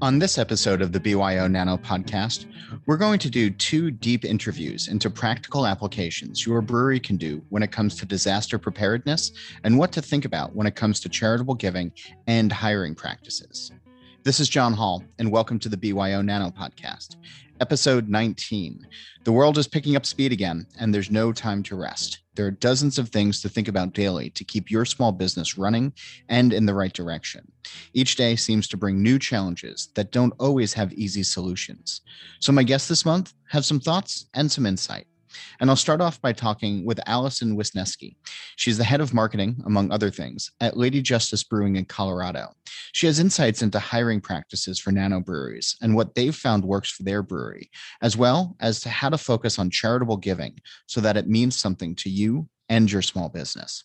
On this episode of the BYO Nano Podcast, we're going to do two deep interviews into practical applications your brewery can do when it comes to disaster preparedness and what to think about when it comes to charitable giving and hiring practices. This is John Hall, and welcome to the BYO Nano Podcast, episode 19. The world is picking up speed again, and there's no time to rest. There are dozens of things to think about daily to keep your small business running and in the right direction. Each day seems to bring new challenges that don't always have easy solutions. So my guests this month have some thoughts and some insight. And I'll start off by talking with Allison Wisniewski. She's the head of marketing, among other things, at Lady Justice Brewing in Colorado. She has insights into hiring practices for nano breweries and what they've found works for their brewery, as well as to how to focus on charitable giving so that it means something to you and your small business.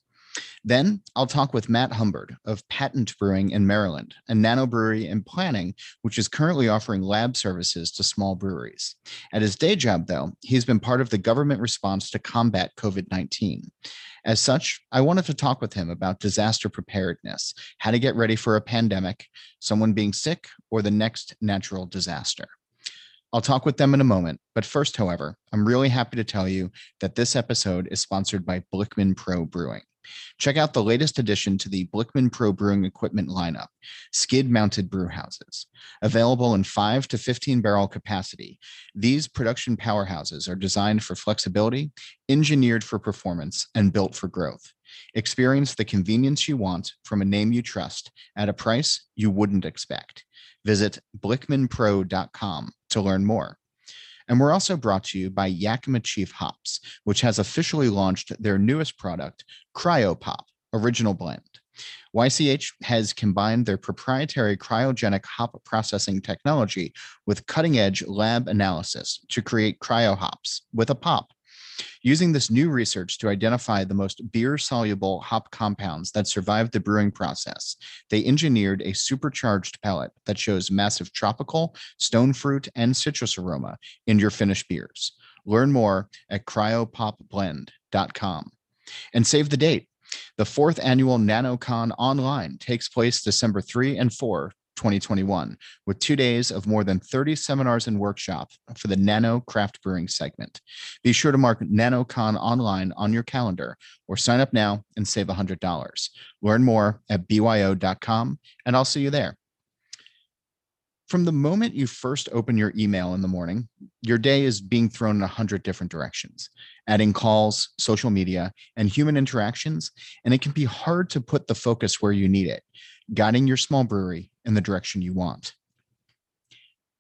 Then I'll talk with Matt Humbert of Patent Brewing in Maryland, a nano brewery in planning, which is currently offering lab services to small breweries. At his day job, though, he's been part of the government response to combat COVID-19. As such, I wanted to talk with him about disaster preparedness, how to get ready for a pandemic, someone being sick, or the next natural disaster. I'll talk with them in a moment, but first, however, I'm really happy to tell you that this episode is sponsored by Blickman Pro Brewing. Check out the latest addition to the Blickman Pro Brewing equipment lineup, skid-mounted brewhouses. Available in 5 to 15-barrel capacity, these production powerhouses are designed for flexibility, engineered for performance, and built for growth. Experience the convenience you want from a name you trust at a price you wouldn't expect. Visit blickmanpro.com to learn more. And we're also brought to you by Yakima Chief Hops, which has officially launched their newest product, Cryo Pop Original Blend. YCH has combined their proprietary cryogenic hop processing technology with cutting-edge lab analysis to create cryo hops with a pop. Using this new research to identify the most beer-soluble hop compounds that survived the brewing process, they engineered a supercharged pellet that shows massive tropical, stone fruit, and citrus aroma in your finished beers. Learn more at cryopopblend.com. And save the date. The fourth annual NanoCon Online takes place December 3 and 4, 2021, with 2 days of more than 30 seminars and workshops for the Nano Craft Brewing segment. Be sure to mark NanoCon Online on your calendar or sign up now and save $100. Learn more at BYO.com, and I'll see you there. From the moment you first open your email in the morning, your day is being thrown in 100 different directions, adding calls, social media, and human interactions, and it can be hard to put the focus where you need it, guiding your small brewery in the direction you want.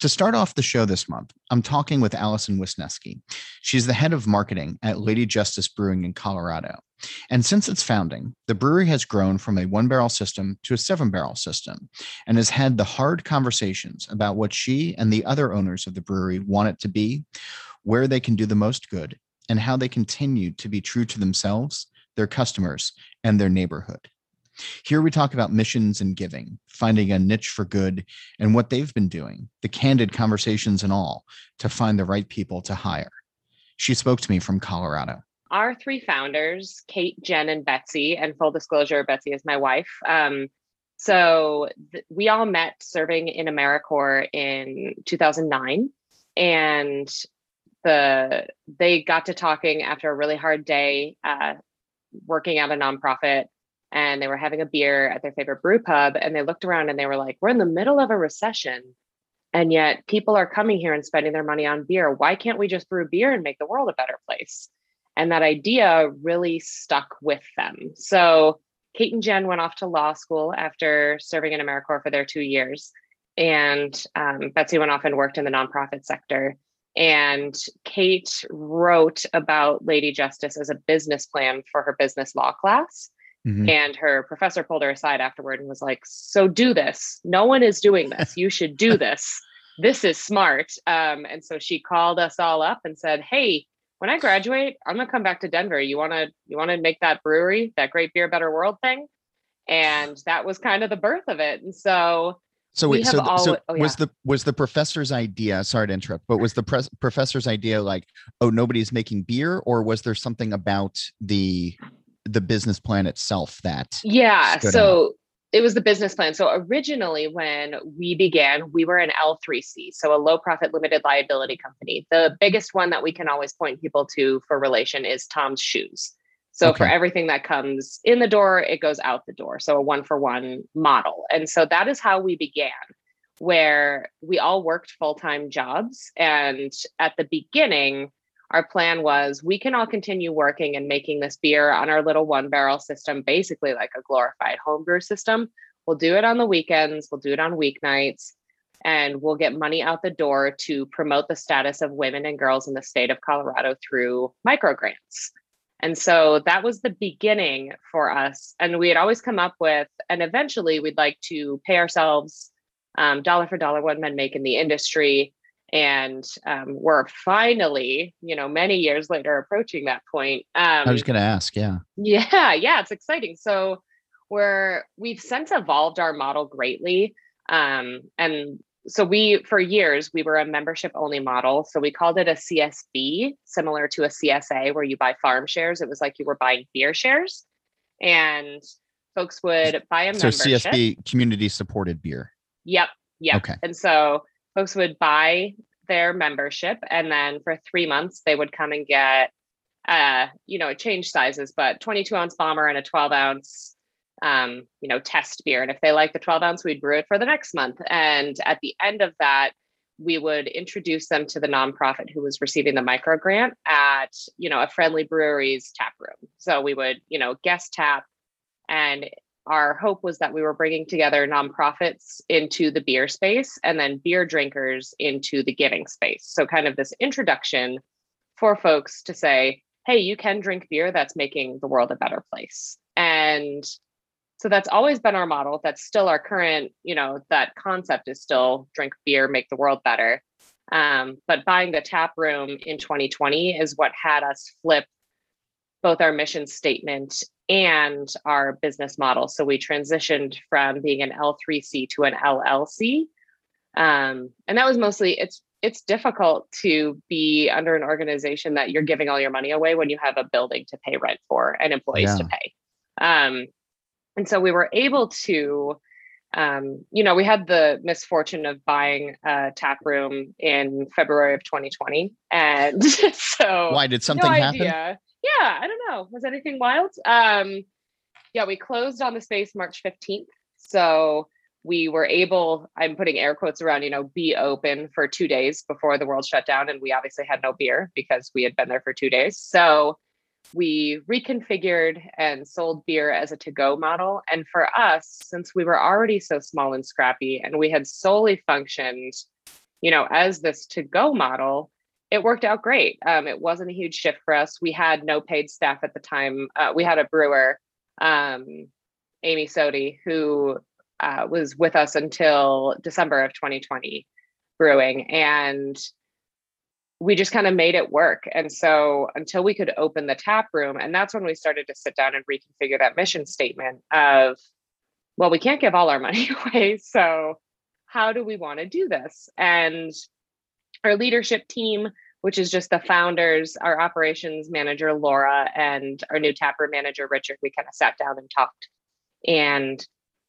To start off the show this month, I'm talking with Allison Wisniewski. She's the head of marketing at Lady Justice Brewing in Colorado. And since its founding, the brewery has grown from a 1-barrel system to a 7-barrel system and has had the hard conversations about what she and the other owners of the brewery want it to be, where they can do the most good, and how they continue to be true to themselves, their customers, and their neighborhood. Here we talk about missions and giving, finding a niche for good, and what they've been doing, the candid conversations and all, to find the right people to hire. She spoke to me from Colorado. Our three founders, Kate, Jen, and Betsy, and full disclosure, Betsy is my wife. We all met serving in AmeriCorps in 2009, and they got to talking after a really hard day working at a nonprofit, and they were having a beer at their favorite brew pub, and they looked around and they were like, we're in the middle of a recession, and yet people are coming here and spending their money on beer. Why can't we just brew beer and make the world a better place? And that idea really stuck with them. So Kate and Jen went off to law school after serving in AmeriCorps for their 2 years. And Betsy went off and worked in the nonprofit sector. And Kate wrote about Lady Justice as a business plan for her business law class. Mm-hmm. And her professor pulled her aside afterward and was like, so do this. No one is doing this. You should do this. This is smart. And so she called us all up and said, hey, when I graduate, I'm going to come back to Denver. You want to make that brewery, that Great Beer, Better World thing? And that was kind of the birth of it. And so So wait, was the professor's idea, sorry to interrupt, but was the professor's idea like, oh, nobody's making beer, or was there something about the business plan itself that? Yeah. So it was the business plan. So originally when we began, we were an L3C, so a low profit limited liability company. The biggest one that we can always point people to for relation is Tom's Shoes. So okay. For everything that comes in the door, it goes out the door. So a 1-for-1 model. And so that is how we began, where we all worked full-time jobs. And at the beginning, our plan was we can all continue working and making this beer on our little 1-barrel system, basically like a glorified homebrew system. We'll do it on the weekends. We'll do it on weeknights. And we'll get money out the door to promote the status of women and girls in the state of Colorado through microgrants. And so that was the beginning for us. And we had always come up with, and eventually we'd like to pay ourselves dollar for dollar what men make in the industry. And we're finally, many years later approaching that point. I was going to ask, yeah. Yeah, it's exciting. So we've since evolved our model greatly. And so for years, we were a membership only model. So we called it a CSB, similar to a CSA where you buy farm shares. It was like you were buying beer shares and folks would buy a membership. So CSB, community supported beer. Yep. Okay. And so folks would buy their membership and then for 3 months, they would come and get, it changed sizes, but 22 ounce bomber and a 12 ounce test beer. And if they like the 12 ounce, we'd brew it for the next month. And at the end of that, we would introduce them to the nonprofit who was receiving the micro grant at, a friendly brewery's tap room. So we would, guest tap. And our hope was that we were bringing together nonprofits into the beer space and then beer drinkers into the giving space. So kind of this introduction for folks to say, hey, you can drink beer that's making the world a better place. And so that's always been our model. That's still our current, that concept is still drink beer, make the world better. But buying the tap room in 2020 is what had us flip both our mission statement and our business model. So we transitioned from being an L3C to an LLC. And that was mostly, it's difficult to be under an organization that you're giving all your money away when you have a building to pay rent for and employees to pay. And so we were able to, we had the misfortune of buying a tap room in February of 2020. And so why did something happen? Idea. Yeah, I don't know. Was anything wild? We closed on the space March 15th. So we were able, I'm putting air quotes around, be open for 2 days before the world shut down. And we obviously had no beer because we had been there for 2 days. So we reconfigured and sold beer as a to-go model. And for us, since we were already so small and scrappy and we had solely functioned, as this to-go model, it worked out great. It wasn't a huge shift for us. We had no paid staff at the time. We had a brewer, Amy Sodi, who was with us until December of 2020 brewing. And we just kind of made it work. And so until we could open the tap room, and that's when we started to sit down and reconfigure that mission statement of, well, we can't give all our money away. So how do we want to do this? And our leadership team, which is just the founders, our operations manager, Laura, and our new tap room manager, Richard, we kind of sat down and talked and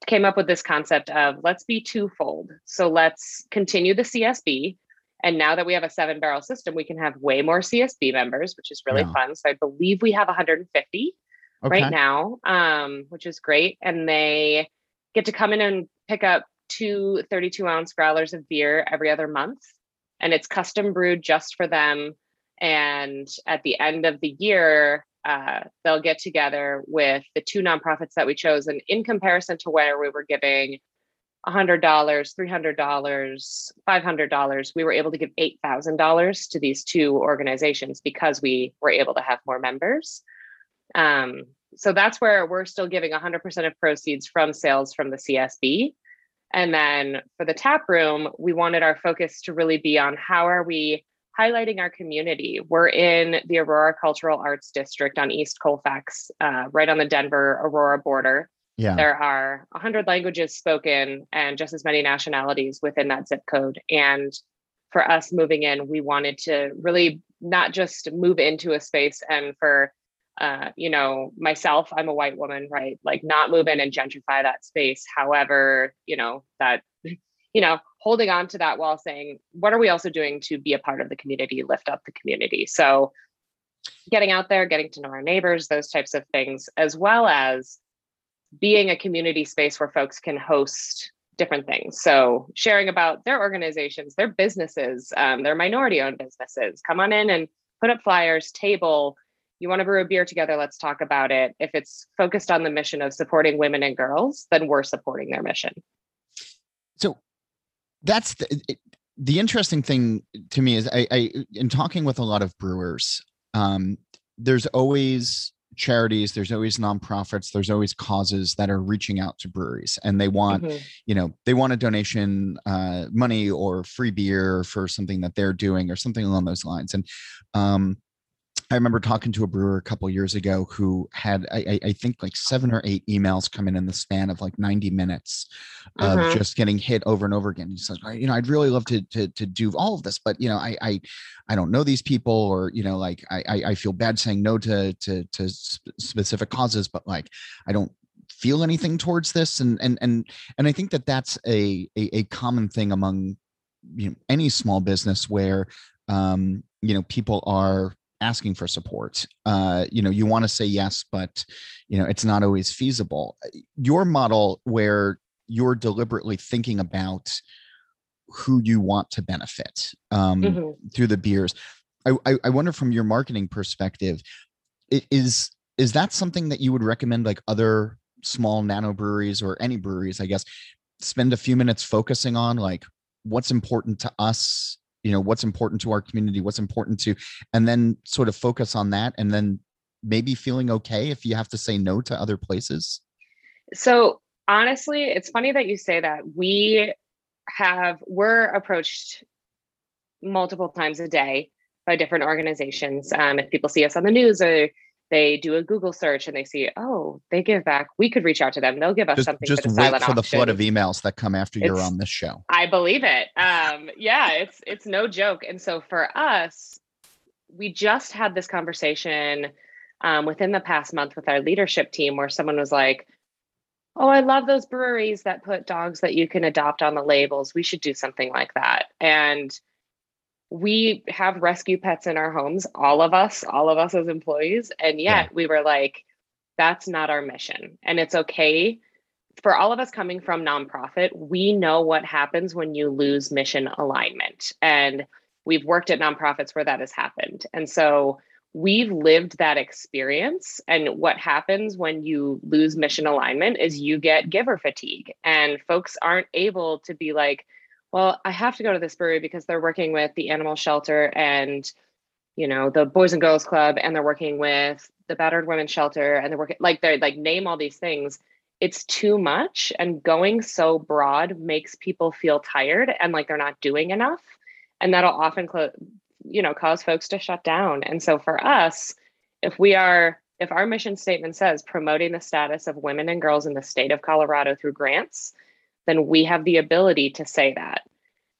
came up with this concept of let's be twofold. So let's continue the CSB. And now that we have a 7-barrel system, we can have way more CSB members, which is really fun. So I believe we have 150 right now, which is great. And they get to come in and pick up 2 32-ounce growlers of beer every other month. And it's custom brewed just for them. And at the end of the year, they'll get together with the 2 nonprofits that we chose. And in comparison to where we were giving $100, $300, $500, we were able to give $8,000 to these 2 organizations because we were able to have more members. So that's where we're still giving 100% of proceeds from sales from the CSB. And then for the tap room, we wanted our focus to really be on how are we highlighting our community. We're in the Aurora Cultural Arts District on East Colfax, right on the Denver-Aurora border. Yeah. There are 100 languages spoken and just as many nationalities within that zip code. And for us moving in, we wanted to really not just move into a space and for, you know, myself, I'm a white woman, right? Like not move in and gentrify that space. However, you know, that, you know, holding on to that while saying, what are we also doing to be a part of the community, lift up the community? So getting out there, getting to know our neighbors, those types of things, as well as being a community space where folks can host different things. So sharing about their organizations, their businesses, their minority owned businesses, come on in and put up flyers, table, you want to brew a beer together, let's talk about it. If it's focused on the mission of supporting women and girls, then we're supporting their mission. So that's the interesting thing to me is I in talking with a lot of brewers, there's always charities, there's always nonprofits, there's always causes that are reaching out to breweries and they want, you know, they want a donation, money or free beer for something that they're doing or something along those lines. And, I remember talking to a brewer a couple of years ago who had, I think like 7 or 8 emails come in the span of like 90 minutes of just getting hit over and over again. He's like, you know, I'd really love to do all of this, but you know, I don't know these people, or, you know, like I feel bad saying no to specific causes, but like, I don't feel anything towards this. And I think that that's a common thing among, you know, any small business where, you know, people are asking for support. You know, you want to say yes, but you know, it's not always feasible. Your model where you're deliberately thinking about who you want to benefit through the beers. I wonder from your marketing perspective, is that something that you would recommend like other small nano breweries or any breweries, I guess, spend a few minutes focusing on like what's important to us, you know, what's important to our community, what's important to, and then sort of focus on that and then maybe feeling okay if you have to say no to other places? So honestly, it's funny that you say that. We're approached multiple times a day by different organizations. If people see us on the news or they do a Google search and they see, oh, they give back, we could reach out to them. They'll give us something. Just wait for the flood of emails that come after you're on this show. I believe it. Yeah, it's no joke. And so for us, we just had this conversation within the past month with our leadership team where someone was like, oh, I love those breweries that put dogs that you can adopt on the labels. We should do something like that. And we have rescue pets in our homes, all of us as employees. And yet we were like, that's not our mission. And it's okay for all of us coming from nonprofit. We know what happens when you lose mission alignment. And we've worked at nonprofits where that has happened. And so we've lived that experience. And what happens when you lose mission alignment is you get giver fatigue and folks aren't able to be like, well, I have to go to this brewery because they're working with the animal shelter and, you know, the Boys and Girls Club, and they're working with the Battered Women's Shelter, and they're name all these things. It's too much, and going so broad makes people feel tired and like they're not doing enough, and that'll often cause folks to shut down. And so for us, if our mission statement says promoting the status of women and girls in the state of Colorado through grants, then we have the ability to say that.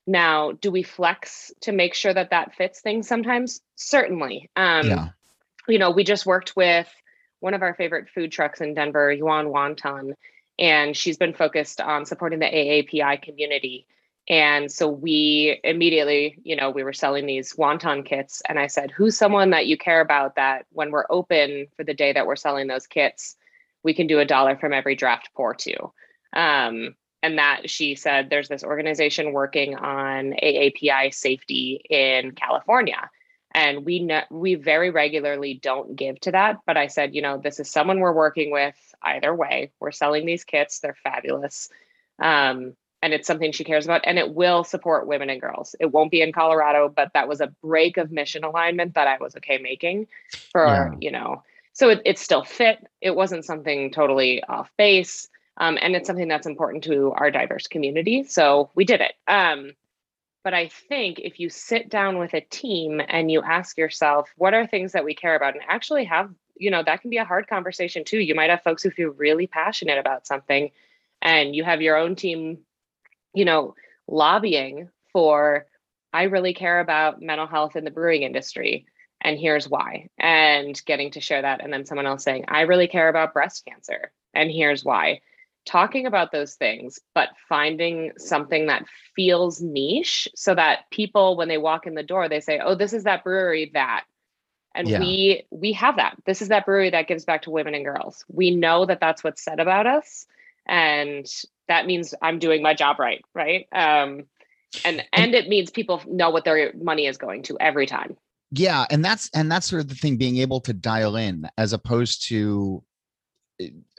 Now, do we flex to make sure that that fits things sometimes? Certainly. You know, we just worked with one of our favorite food trucks in Denver, Yuan Wonton, and she's been focused on supporting the AAPI community. And so we immediately, you know, we were selling these wonton kits. And I said, who's someone that you care about that when we're open for the day that we're selling those kits, we can do $1 from every draft pour to. And that she said, there's this organization working on AAPI safety in California. And we very regularly don't give to that. But I said, you know, this is someone we're working with either way. We're selling these kits. They're fabulous. And it's something she cares about. And it will support women and girls. It won't be in Colorado, but that was a break of mission alignment that I was okay making for, you know, so it still fit. It wasn't something totally off base. And it's something that's important to our diverse community. So we did it. But I think if you sit down with a team and you ask yourself, what are things that we care about, and actually have, you know, that can be a hard conversation too. You might have folks who feel really passionate about something and you have your own team, you know, lobbying for, I really care about mental health in the brewing industry, and here's why, and getting to share that. And then someone else saying, I really care about breast cancer, and here's why. Talking about those things, but finding something that feels niche so that people, when they walk in the door, they say, oh, this is that brewery that, and yeah, we have that. This is that brewery that gives back to women and girls. We know that that's what's said about us. And that means I'm doing my job right, right? And it means people know what their money is going to every time. Yeah. And that's sort of the thing, being able to dial in, as opposed to,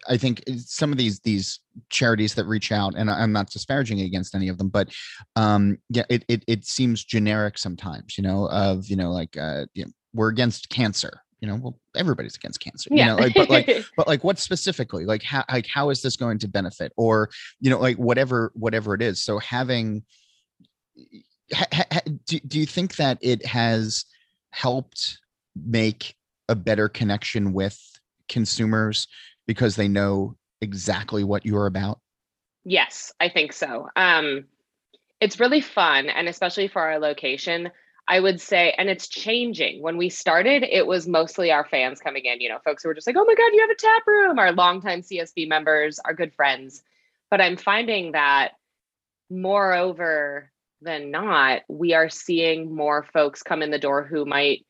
I think some of these charities that reach out, and I'm not disparaging against any of them, but yeah, it seems generic sometimes, you know, of, you know, like, you know, we're against cancer, you know, well, everybody's against cancer, yeah, you know, like, but like what specifically, like, how is this going to benefit, or, you know, like whatever it is. So having, do you think that it has helped make a better connection with consumers because they know exactly what you're about? Yes, I think so. It's really fun. And especially for our location, I would say, and it's changing. When we started, it was mostly our fans coming in, you know, folks who were just like, oh my God, you have a tap room, our longtime CSB members, our good friends. But I'm finding that moreover than not, we are seeing more folks come in the door who might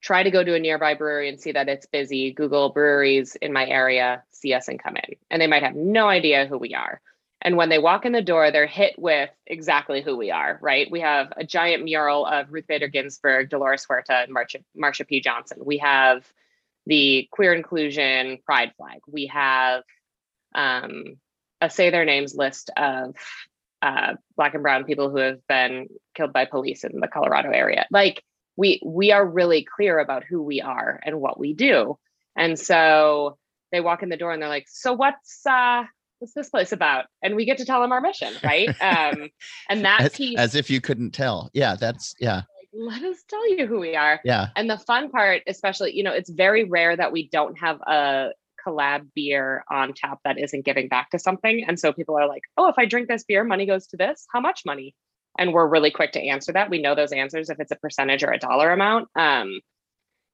try to go to a nearby brewery and see that it's busy, Google breweries in my area, see us and come in. And they might have no idea who we are. And when they walk in the door, they're hit with exactly who we are, right? We have a giant mural of Ruth Bader Ginsburg, Dolores Huerta, and Marsha P. Johnson. We have the queer inclusion pride flag. We have a say their names list of Black and brown people who have been killed by police in the Colorado area. Like, we are really clear about who we are and what we do. And so they walk in the door and they're like, so what's this place about? And we get to tell them our mission, right? And that piece, as if you couldn't tell. Yeah, that's, yeah. Like, let us tell you who we are. Yeah. And the fun part, especially, you know, it's very rare that we don't have a collab beer on tap that isn't giving back to something. And so people are like, oh, if I drink this beer, money goes to this. How much money? And we're really quick to answer that. We know those answers if it's a percentage or a dollar amount.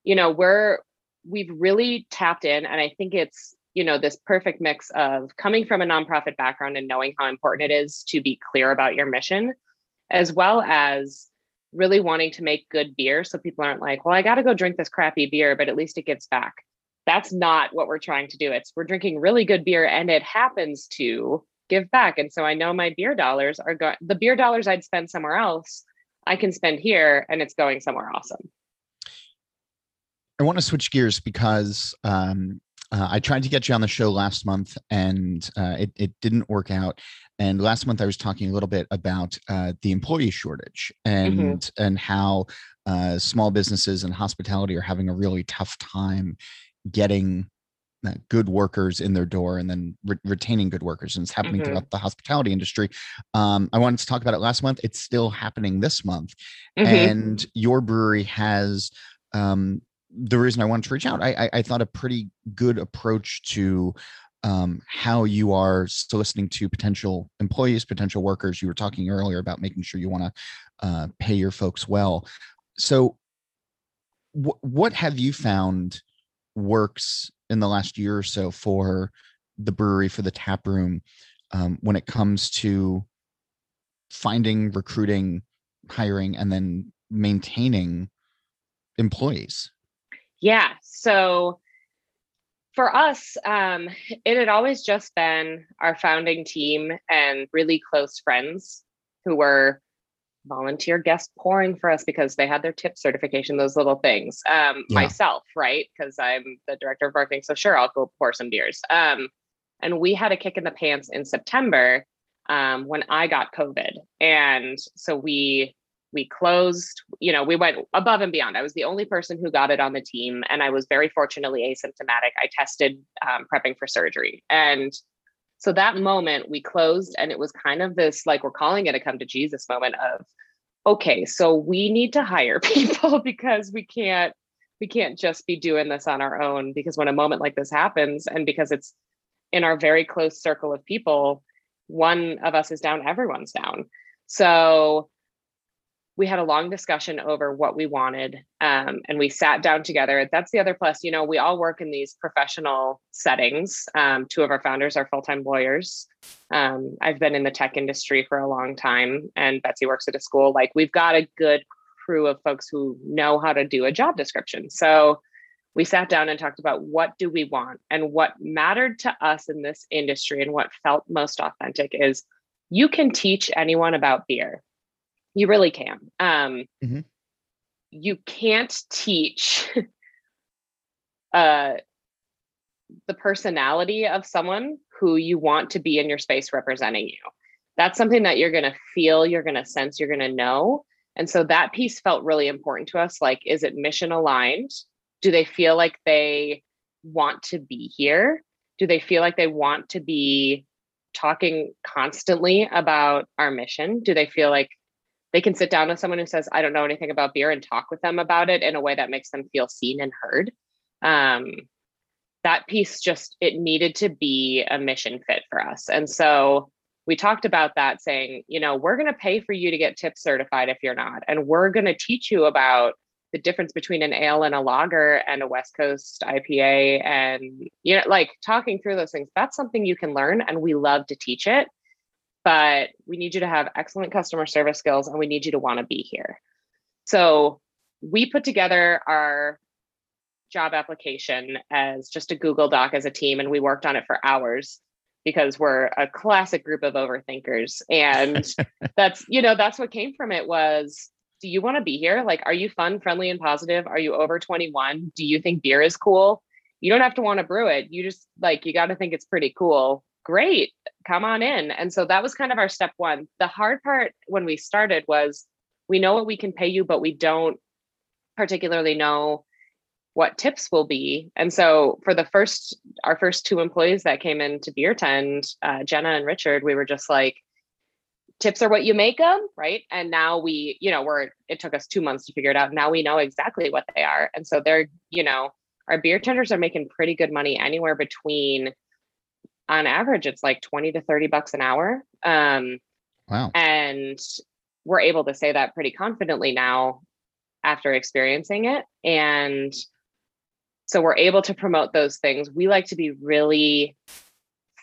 You know, we've really tapped in, and I think it's, you know, this perfect mix of coming from a nonprofit background and knowing how important it is to be clear about your mission, as well as really wanting to make good beer so people aren't like, well, I got to go drink this crappy beer, but at least it gives back. That's not what we're trying to do. We're drinking really good beer, and it happens to give back. And so I know my beer dollars are going, the beer dollars I'd spend somewhere else, I can spend here, and it's going somewhere awesome. I want to switch gears because I tried to get you on the show last month, and it didn't work out. And last month I was talking a little bit about the employee shortage and, mm-hmm. and how small businesses and hospitality are having a really tough time getting good workers in their door, and then retaining good workers, and it's happening mm-hmm. throughout the hospitality industry. I wanted to talk about it last month. It's still happening this month, mm-hmm. and your brewery has the reason I wanted to reach out. I thought a pretty good approach to how you are soliciting to potential employees, potential workers. You were talking earlier about making sure you want to pay your folks well. So, what have you found works in the last year or so for the brewery, for the tap room, when it comes to finding, recruiting, hiring, and then maintaining employees? Yeah. So for us, it had always just been our founding team and really close friends who were volunteer guests pouring for us because they had their TIP certification, those little things. Myself, right? Because I'm the director of marketing, so sure, I'll go pour some beers. And we had a kick in the pants in September when I got COVID, and so we closed. You know, we went above and beyond. I was the only person who got it on the team, and I was very fortunately asymptomatic. I tested prepping for surgery, and so that moment we closed, and it was kind of this, like, we're calling it a come to Jesus moment of, okay, so we need to hire people because we can't we can't just be doing this on our own, because when a moment like this happens, and because it's in our very close circle of people, one of us is down, everyone's down. So we had a long discussion over what we wanted, and we sat down together. That's the other plus, you know, we all work in these professional settings. Two of our founders are full-time lawyers. I've been in the tech industry for a long time, and Betsy works at a school. Like, we've got a good crew of folks who know how to do a job description. So we sat down and talked about what do we want, and what mattered to us in this industry and what felt most authentic is you can teach anyone about beer. You really can. You can't teach the personality of someone who you want to be in your space representing you. That's something that you're going to feel, you're going to sense, you're going to know. And so that piece felt really important to us. Like, is it mission aligned? Do they feel like they want to be here? Do they feel like they want to be talking constantly about our mission? Do they feel like they can sit down with someone who says, I don't know anything about beer, and talk with them about it in a way that makes them feel seen and heard? That piece just, it needed to be a mission fit for us. And so we talked about that, saying, you know, we're going to pay for you to get TIP certified if you're not. And we're going to teach you about the difference between an ale and a lager and a West Coast IPA. And, you know, like, talking through those things, that's something you can learn. And we love to teach it. But we need you to have excellent customer service skills, and we need you to want to be here. So we put together our job application as just a Google Doc as a team, and we worked on it for hours because we're a classic group of overthinkers. And that's, you know, that's what came from it was, do you want to be here? Like, are you fun, friendly, and positive? Are you over 21? Do you think beer is cool? You don't have to want to brew it. You just, like, you got to think it's pretty cool. Great, come on in. And so that was kind of our step one. The hard part when we started was, we know what we can pay you, but we don't particularly know what tips will be. And so for our first two employees that came into Beer Tend, Jenna and Richard, we were just like, tips are what you make them, right? And now we, you know, it took us 2 months to figure it out. Now we know exactly what they are. And so they're, you know, our beer tenders are making pretty good money, anywhere between, on average, it's like $20 to $30 an hour. Wow. And we're able to say that pretty confidently now after experiencing it. And so we're able to promote those things. We like to be really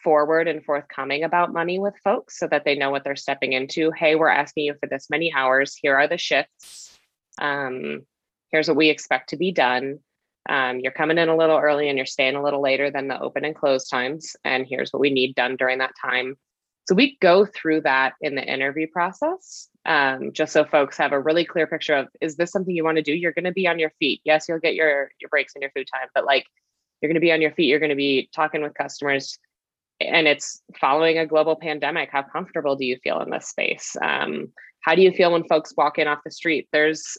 forward and forthcoming about money with folks so that they know what they're stepping into. Hey, we're asking you for this many hours. Here are the shifts. Here's what we expect to be done. You're coming in a little early and you're staying a little later than the open and close times. And here's what we need done during that time. So we go through that in the interview process, just so folks have a really clear picture of, is this something you want to do? You're going to be on your feet. Yes, you'll get your breaks and your food time, but like, you're going to be on your feet. You're going to be talking with customers, and it's following a global pandemic. How comfortable do you feel in this space? How do you feel when folks walk in off the street? There's,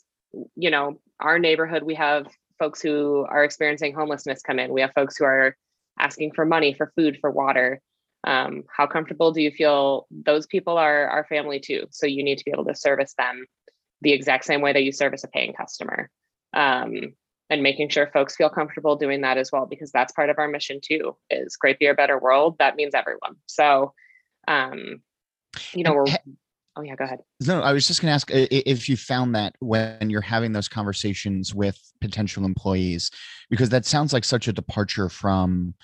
you know, our neighborhood, we have folks who are experiencing homelessness come in. We have folks who are asking for money, for food, for water. How comfortable do you feel? Those people are our family too. So you need to be able to service them the exact same way that you service a paying customer. And making sure folks feel comfortable doing that as well, because that's part of our mission too, is great beer, better world. That means everyone. So, you know, we're... Oh yeah, go ahead. No, I was just going to ask if you found that when you're having those conversations with potential employees, because that sounds like such a departure from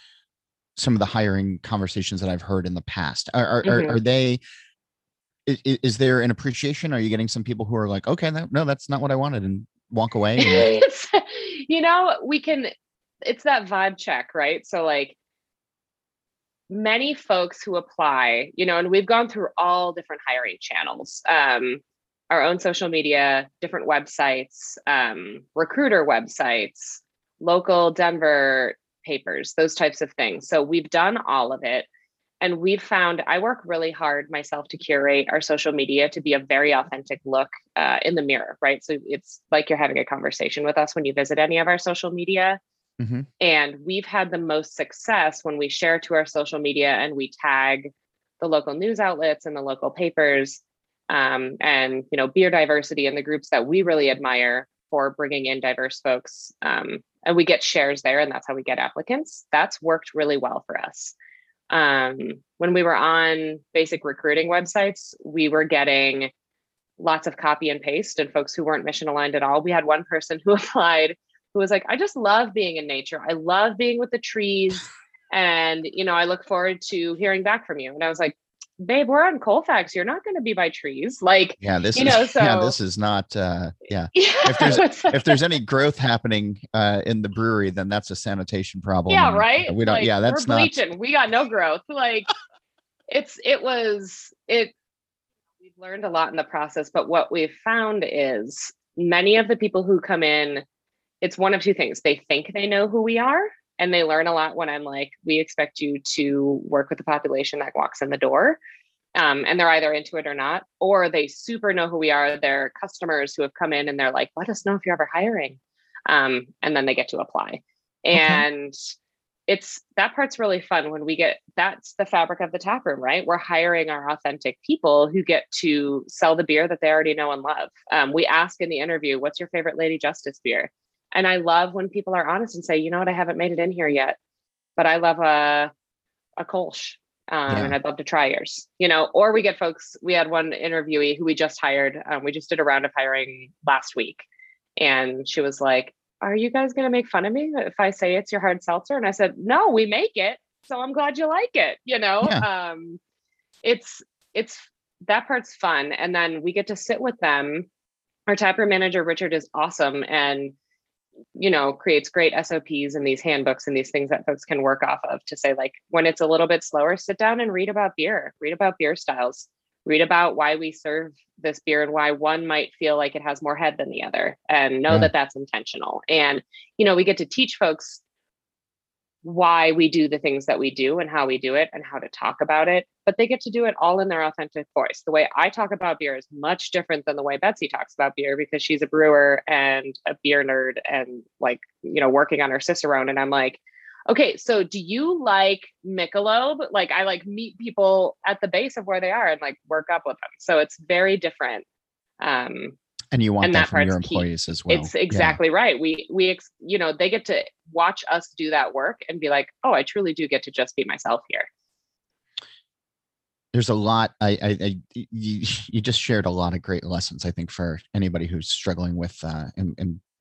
some of the hiring conversations that I've heard in the past. Is there an appreciation? Are you getting some people who are like, okay, no, that's not what I wanted, and walk away? You know, it's that vibe check, right? So like, many folks who apply, you know, and we've gone through all different hiring channels, our own social media, different websites, recruiter websites, local Denver papers, those types of things. So we've done all of it. And we've found, I work really hard myself to curate our social media to be a very authentic look in the mirror, right? So it's like you're having a conversation with us when you visit any of our social media. Mm-hmm. And we've had the most success when we share to our social media and we tag the local news outlets and the local papers, and, you know, beer diversity and the groups that we really admire. for bringing in diverse folks. And we get shares there, and that's how we get applicants. That's worked really well for us. When we were on basic recruiting websites, we were getting lots of copy and paste and folks who weren't mission aligned at all. We had one person who applied who was like, I just love being in nature. I love being with the trees. And, you know, I look forward to hearing back from you. And I was like, babe, we're on Colfax. You're not going to be by trees. Like, yeah, this you is, know, so yeah, this is not, yeah. If there's any growth happening in the brewery, then that's a sanitation problem. Yeah. Right. We don't, like, yeah, that's we're not bleaching. We got no growth. Like we've learned a lot in the process, but what we've found is many of the people who come in, it's one of two things. They think they know who we are, and they learn a lot when I'm like, we expect you to work with the population that walks in the door. And they're either into it or not, or they super know who we are. They're customers who have come in and they're like, let us know if you're ever hiring. And then they get to apply. And that part's really fun when we get, that's the fabric of the tap room, right? We're hiring our authentic people who get to sell the beer that they already know and love. We ask in the interview, what's your favorite Lady Justice beer? And I love when people are honest and say, you know what, I haven't made it in here yet, but I love a Kolsch and I'd love to try yours, you know. Or we get folks, we had one interviewee who we just hired. We just did a round of hiring last week. And she was like, are you guys going to make fun of me if I say it's your hard seltzer? And I said, no, we make it. So I'm glad you like it. You know, yeah. It's that part's fun. And then we get to sit with them. Our taproom manager, Richard, is awesome. And, you know, creates great SOPs and these handbooks and these things that folks can work off of to say, like, when it's a little bit slower, sit down and read about beer, read about beer styles, read about why we serve this beer and why one might feel like it has more head than the other, and know that that's intentional. And, you know, we get to teach folks why we do the things that we do and how we do it and how to talk about it, but they get to do it all in their authentic voice. The way I talk about beer is much different than the way Betsy talks about beer, because she's a brewer and a beer nerd and, like, you know, working on her Cicerone. And I'm like, okay, so do you like Michelob? Like, I like meet people at the base of where they are and, like, work up with them. So it's very different. And you want and that from your employees as well. It's exactly right. We you know, they get to watch us do that work and be like, oh, I truly do get to just be myself here. There's a lot. You just shared a lot of great lessons, I think, for anybody who's struggling with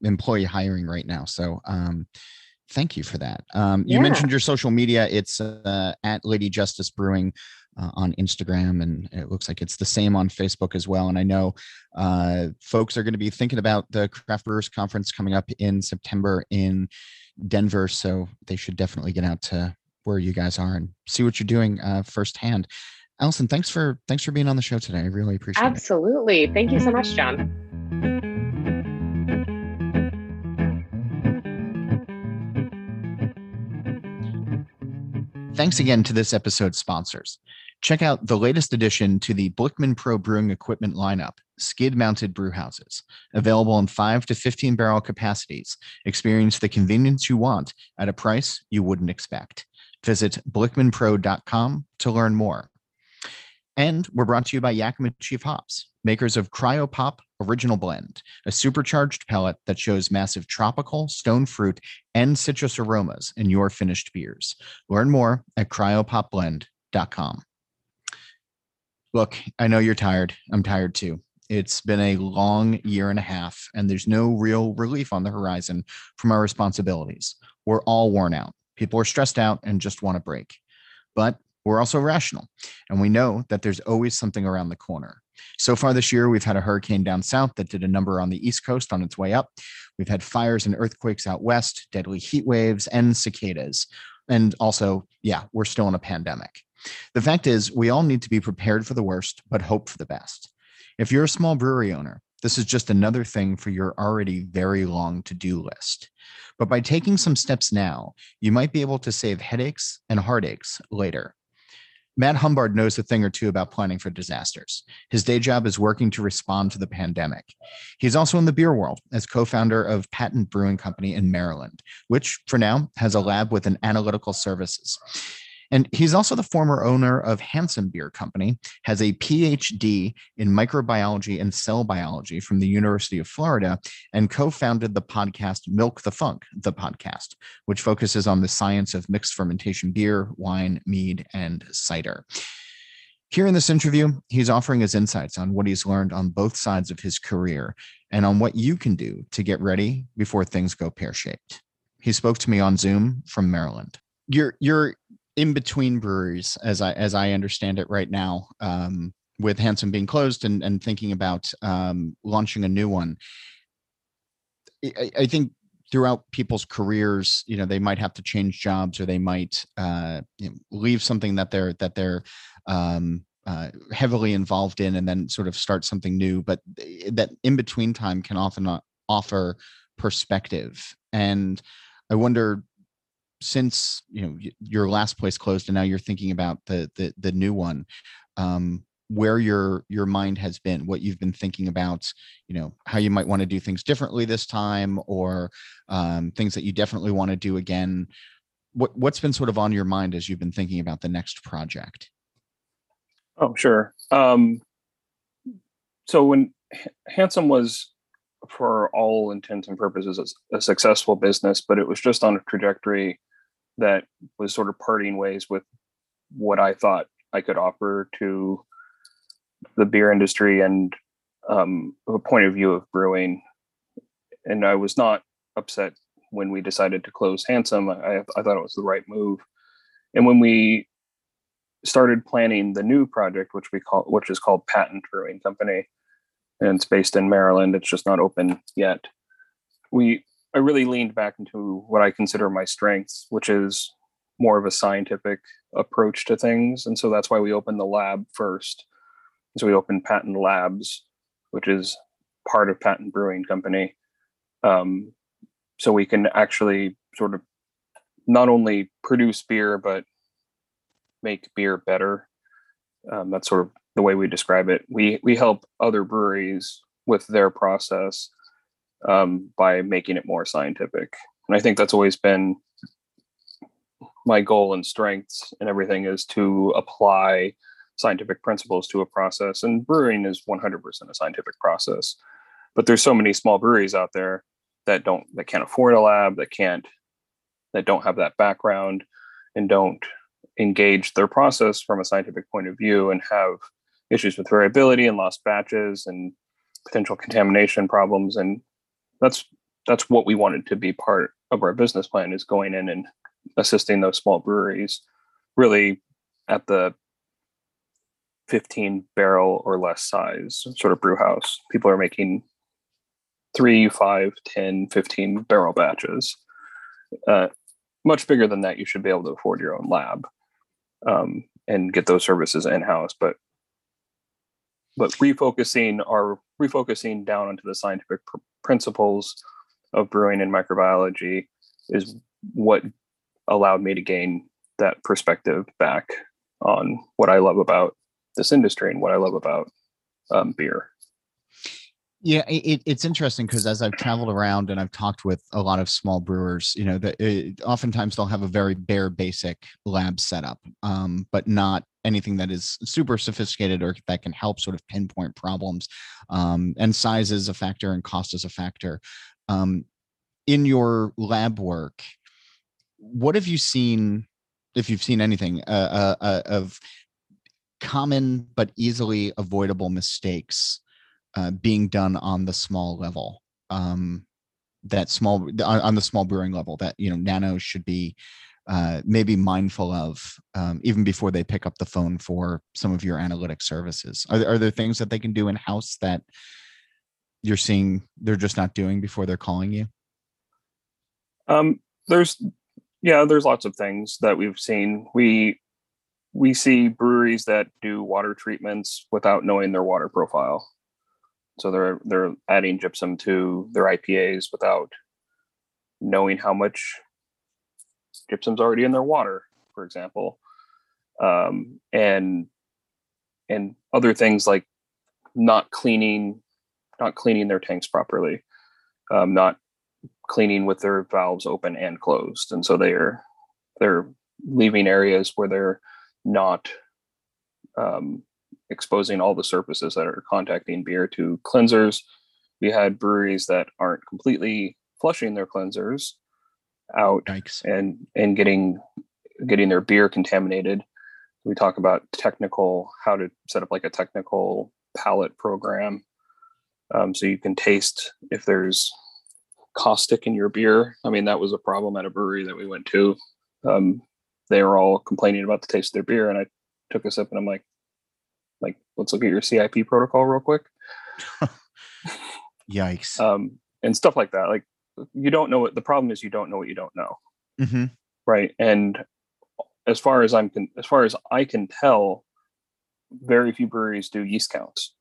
employee hiring right now. So thank you for that. You mentioned your social media. It's at Lady Justice Brewing on Instagram, and it looks like it's the same on Facebook as well. And I know folks are going to be thinking about the Craft Brewers Conference coming up in September in Denver, so they should definitely get out to where you guys are and see what you're doing firsthand. Allison, thanks for being on the show today. I really appreciate it. Absolutely. Thank you so much, John. Thanks again to this episode's sponsors. Check out the latest addition to the Blickman Pro Brewing equipment lineup, skid-mounted brewhouses. Available in 5 to 15-barrel capacities. Experience the convenience you want at a price you wouldn't expect. Visit blickmanpro.com to learn more. And we're brought to you by Yakima Chief Hops, makers of Cryo Pop Original Blend, a supercharged pellet that shows massive tropical, stone fruit, and citrus aromas in your finished beers. Learn more at cryopopblend.com. Look, I know you're tired. I'm tired too. It's been a long year and a half, and there's no real relief on the horizon from our responsibilities. We're all worn out. People are stressed out and just want a break. But we're also rational, and we know that there's always something around the corner. So far this year, we've had a hurricane down south that did a number on the East Coast on its way up. We've had fires and earthquakes out west, deadly heat waves, and cicadas. And also, we're still in a pandemic. The fact is, we all need to be prepared for the worst, but hope for the best. If you're a small brewery owner, this is just another thing for your already very long to-do list. But by taking some steps now, you might be able to save headaches and heartaches later. Matt Humbert knows a thing or two about planning for disasters. His day job is working to respond to the pandemic. He's also in the beer world as co-founder of Patent Brewing Company in Maryland, which for now has a lab with an analytical services. And he's also the former owner of Handsome Beer Company, has a PhD in microbiology and cell biology from the University of Florida, and co-founded the podcast Milk the Funk, the podcast, which focuses on the science of mixed fermentation beer, wine, mead, and cider. Here in this interview, he's offering his insights on what he's learned on both sides of his career and on what you can do to get ready before things go pear-shaped. He spoke to me on Zoom from Maryland. You're in between breweries, as I understand it right now, with Handsome being closed and thinking about launching a new one. I think throughout people's careers, you know, they might have to change jobs, or they might leave something that they're heavily involved in, and then sort of start something new. But that in between time can often offer perspective. And I wonder, since you know your last place closed, and now you're thinking about the new one, where your mind has been, what you've been thinking about, you know, how you might want to do things differently this time, or things that you definitely want to do again. What's been sort of on your mind as you've been thinking about the next project? Oh, sure. So when Handsome was, for all intents and purposes, a successful business, but it was just on a trajectory that was sort of parting ways with what I thought I could offer to the beer industry and a point of view of brewing. And I was not upset when we decided to close Handsome. I thought it was the right move. And when we started planning the new project, which is called Patent Brewing Company, and it's based in Maryland, it's just not open yet, I really leaned back into what I consider my strengths, which is more of a scientific approach to things. And so that's why we opened the lab first. So we opened Patent Labs, which is part of Patent Brewing Company. So we can actually sort of not only produce beer, but make beer better. That's sort of the way we describe it. We help other breweries with their process by making it more scientific. And I think that's always been my goal and strengths and everything, is to apply scientific principles to a process. And brewing is 100% a scientific process, but there's so many small breweries out there that can't afford a lab, that don't have that background, and don't engage their process from a scientific point of view, and have issues with variability and lost batches and potential contamination problems. And that's what we wanted to be part of our business plan, is going in and assisting those small breweries really at the 15 barrel or less size sort of brew house. People are making 3, 5, 10, 15 barrel batches. Much bigger than that, you should be able to afford your own lab and get those services in-house. But refocusing down onto the scientific principles of brewing and microbiology is what allowed me to gain that perspective back on what I love about this industry and what I love about beer. Yeah, it's interesting, because as I've traveled around and I've talked with a lot of small brewers, you know, oftentimes they'll have a very bare basic lab setup, but not anything that is super sophisticated or that can help sort of pinpoint problems. And size is a factor, and cost is a factor. In your lab work, what have you seen, if you've seen anything, of common but easily avoidable mistakes being done on the small level, on the small brewing level, that, you know, Nano should be maybe mindful of even before they pick up the phone for some of your analytic services? Are there things that they can do in house that you're seeing they're just not doing before they're calling you? There's lots of things that we've seen. We see breweries that do water treatments without knowing their water profile. So they're adding gypsum to their IPAs without knowing how much gypsum's already in their water, for example, and other things like not cleaning their tanks properly, not cleaning with their valves open and closed, and so they're leaving areas where they're not exposing all the surfaces that are contacting beer to cleansers. We had breweries that aren't completely flushing their cleansers out and getting their beer contaminated. We talk about technical, how to set up like a technical palate program. So you can taste if there's caustic in your beer. I mean, that was a problem at a brewery that we went to. They were all complaining about the taste of their beer. And I took a sip and I'm like, let's look at your CIP protocol real quick. Yikes. And stuff like that. Like, you don't know what the problem is. You don't know what you don't know. Mm-hmm. Right. And as far as I can tell, very few breweries do yeast counts.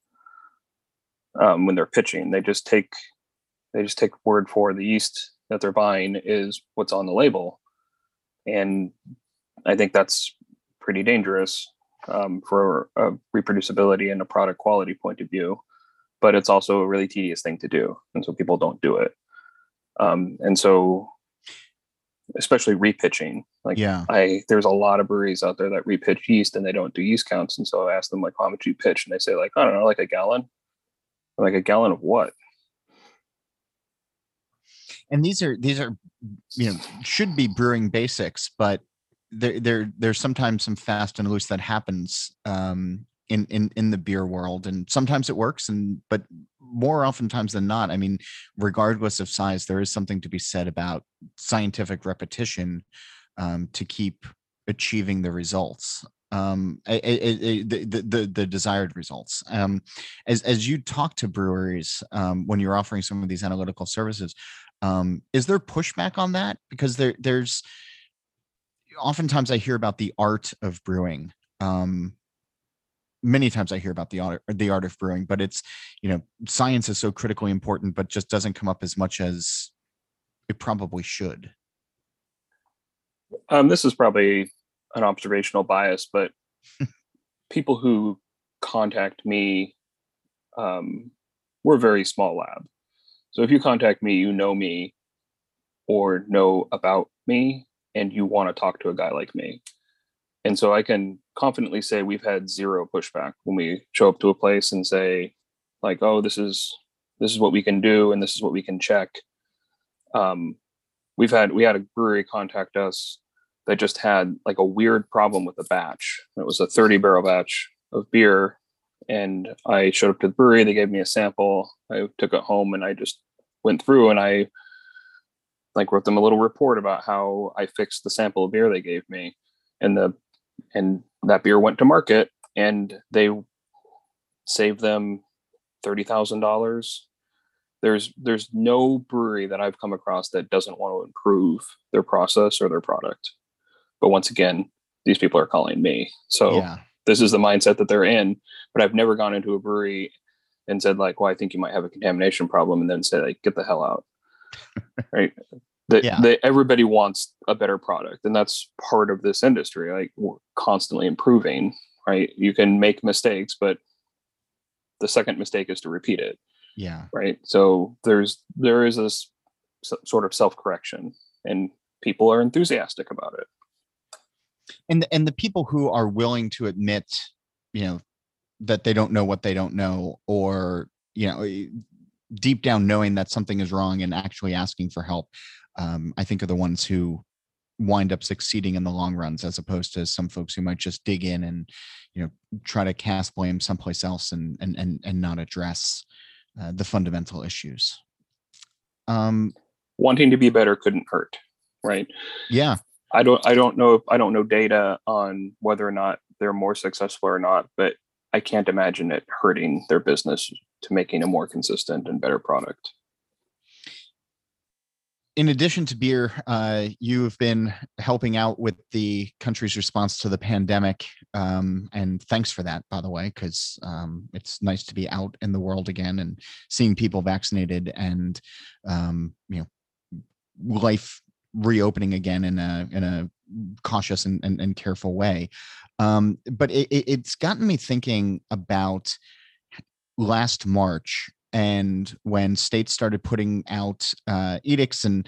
When they're pitching, they just take word for the yeast that they're buying is what's on the label. And I think that's pretty dangerous for a reproducibility and a product quality point of view, but it's also a really tedious thing to do. And so people don't do it. And so especially repitching, there's a lot of breweries out there that repitch yeast and they don't do yeast counts. And so I ask them, like, how much you pitch? And they say, like, I don't know, like a gallon. I'm like, a gallon of what? And these are, you know, should be brewing basics, but there's sometimes some fast and loose that happens in the beer world, and sometimes it works, but more oftentimes than not, I mean, regardless of size, there is something to be said about scientific repetition to keep achieving the results, the desired results. As you talk to breweries when you're offering some of these analytical services, is there pushback on that? Because there's oftentimes I hear about the art of brewing. Many times I hear about the art of brewing, but it's, you know, science is so critically important, but just doesn't come up as much as it probably should. This is probably an observational bias, but people who contact me, we're a very small lab. So if you contact me, you know me or know about me, and you want to talk to a guy like me. And so I can confidently say we've had zero pushback when we show up to a place and say, like, oh, this is what we can do and this is what we can check. We had a brewery contact us that just had like a weird problem with a batch. It was a 30 barrel batch of beer. And I showed up to the brewery, they gave me a sample, I took it home, and I just went through and I like wrote them a little report about how I fixed the sample of beer they gave me. And that beer went to market and they saved them $30,000. There's no brewery that I've come across that doesn't want to improve their process or their product. But once again, these people are calling me. So yeah. This is the mindset that they're in, but I've never gone into a brewery and said, like, well, I think you might have a contamination problem, and then say, like, get the hell out. Right. Everybody wants a better product. And that's part of this industry. Like, we're constantly improving, right? You can make mistakes, but the second mistake is to repeat it. Yeah. Right. So there is this sort of self-correction, and people are enthusiastic about it. And the people who are willing to admit, you know, that they don't know what they don't know, or, you know, deep down knowing that something is wrong and actually asking for help, I think are the ones who wind up succeeding in the long runs, as opposed to some folks who might just dig in and, you know, try to cast blame someplace else and not address the fundamental issues. Wanting to be better couldn't hurt, right? Yeah. I don't know data on whether or not they're more successful or not, but I can't imagine it hurting their business to making a more consistent and better product. In addition to beer, you've been helping out with the country's response to the pandemic. And thanks for that, by the way, because it's nice to be out in the world again and seeing people vaccinated and, you know, life reopening again in a cautious and careful way. But it's gotten me thinking about last March And when states started putting out edicts and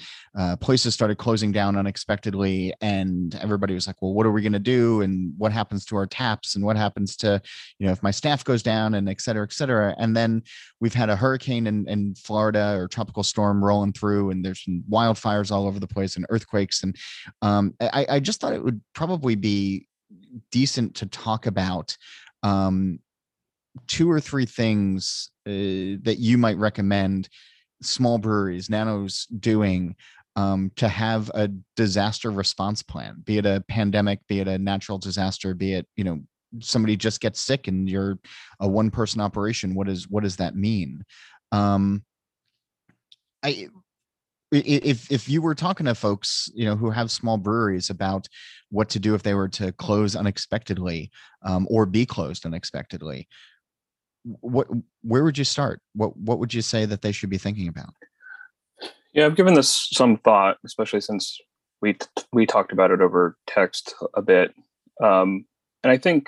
places started closing down unexpectedly, and everybody was like, well, what are we going to do? And what happens to our taps? And what happens to, you know, if my staff goes down, and et cetera, et cetera. And then we've had a hurricane in Florida, or tropical storm rolling through, and there's wildfires all over the place and earthquakes. And I just thought it would probably be decent to talk about two or three things that you might recommend small breweries, nanos, doing to have a disaster response plan, be it a pandemic, be it a natural disaster, be it, you know, somebody just gets sick and you're a one person operation. What does that mean? If you were talking to folks, you know, who have small breweries about what to do if they were to close unexpectedly or be closed unexpectedly, where would you start? What would you say that they should be thinking about? Yeah, I've given this some thought, especially since we talked about it over text a bit. And I think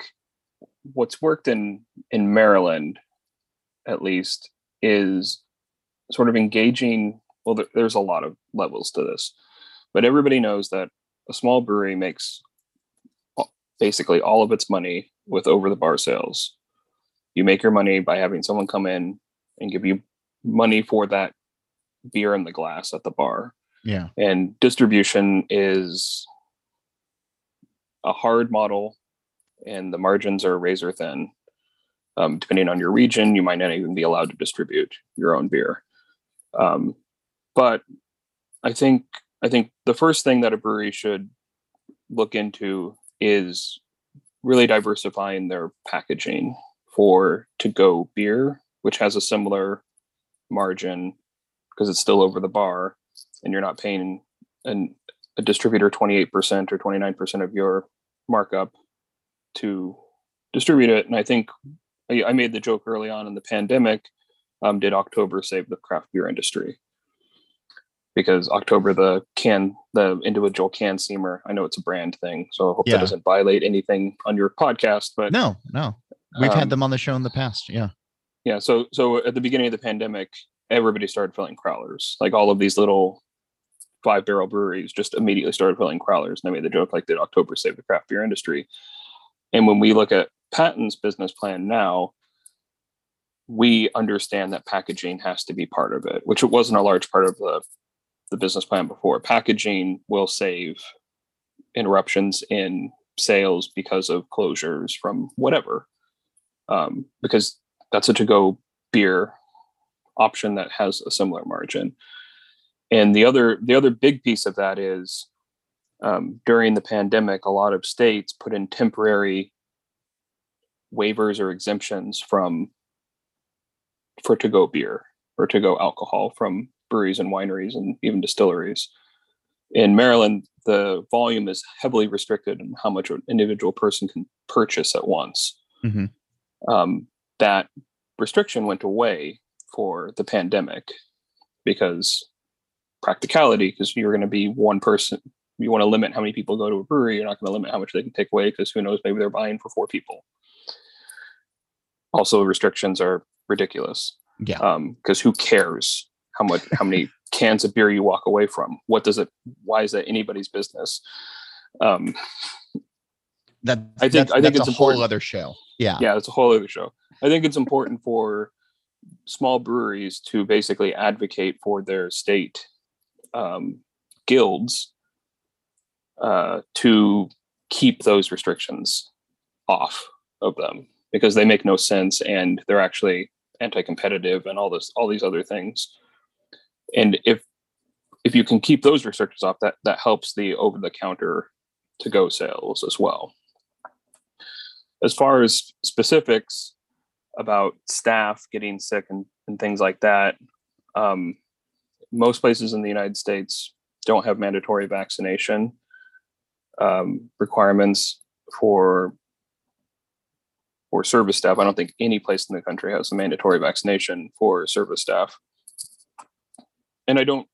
what's worked in Maryland, at least, is sort of engaging. Well, there's a lot of levels to this, but everybody knows that a small brewery makes basically all of its money with over-the-bar sales. You make your money by having someone come in and give you money for that beer in the glass at the bar. Yeah. And distribution is a hard model, and the margins are razor thin. Depending on your region, you might not even be allowed to distribute your own beer. But I think the first thing that a brewery should look into is really diversifying their packaging for to-go beer, which has a similar margin because it's still over the bar, and you're not paying a distributor 28% or 29% of your markup to distribute it. And I think I made the joke early on in the pandemic, did October save the craft beer industry? Because October, the individual can seamer, I know it's a brand thing, so I hope that doesn't violate anything on your podcast. But no, we've had them on the show in the past. Yeah. So at the beginning of the pandemic, everybody started filling crowlers. Like all of these little 5-barrel breweries just immediately started filling crowlers, and I made the joke, like, did October save the craft beer industry? And when we look at Patent's business plan now, we understand that packaging has to be part of it, which it wasn't a large part of the business plan before. Packaging will save interruptions in sales because of closures from whatever, because that's a to-go beer option that has a similar margin. And the other big piece of that is during the pandemic, a lot of states put in temporary waivers or exemptions for to-go beer or to-go alcohol from breweries and wineries and even distilleries. In Maryland, the volume is heavily restricted in how much an individual person can purchase at once. Mm-hmm. That restriction went away for the pandemic because practicality, because you're going to be one person. You want to limit how many people go to a brewery. You're not going to limit how much they can take away, because who knows, maybe they're buying for 4 people. Also, restrictions are ridiculous. Yeah. Because who cares how many cans of beer you walk away from? Why is that anybody's business? I think it's a whole other show. Yeah, it's a whole other show. I think it's important for small breweries to basically advocate for their state guilds to keep those restrictions off of them, because they make no sense and they're actually anti-competitive and all these other things. And if you can keep those restrictions off, that helps the over-the-counter to-go sales as well. As far as specifics about staff getting sick and things like that, most places in the United States don't have mandatory vaccination requirements for service staff. I don't think any place in the country has a mandatory vaccination for service staff. And I don't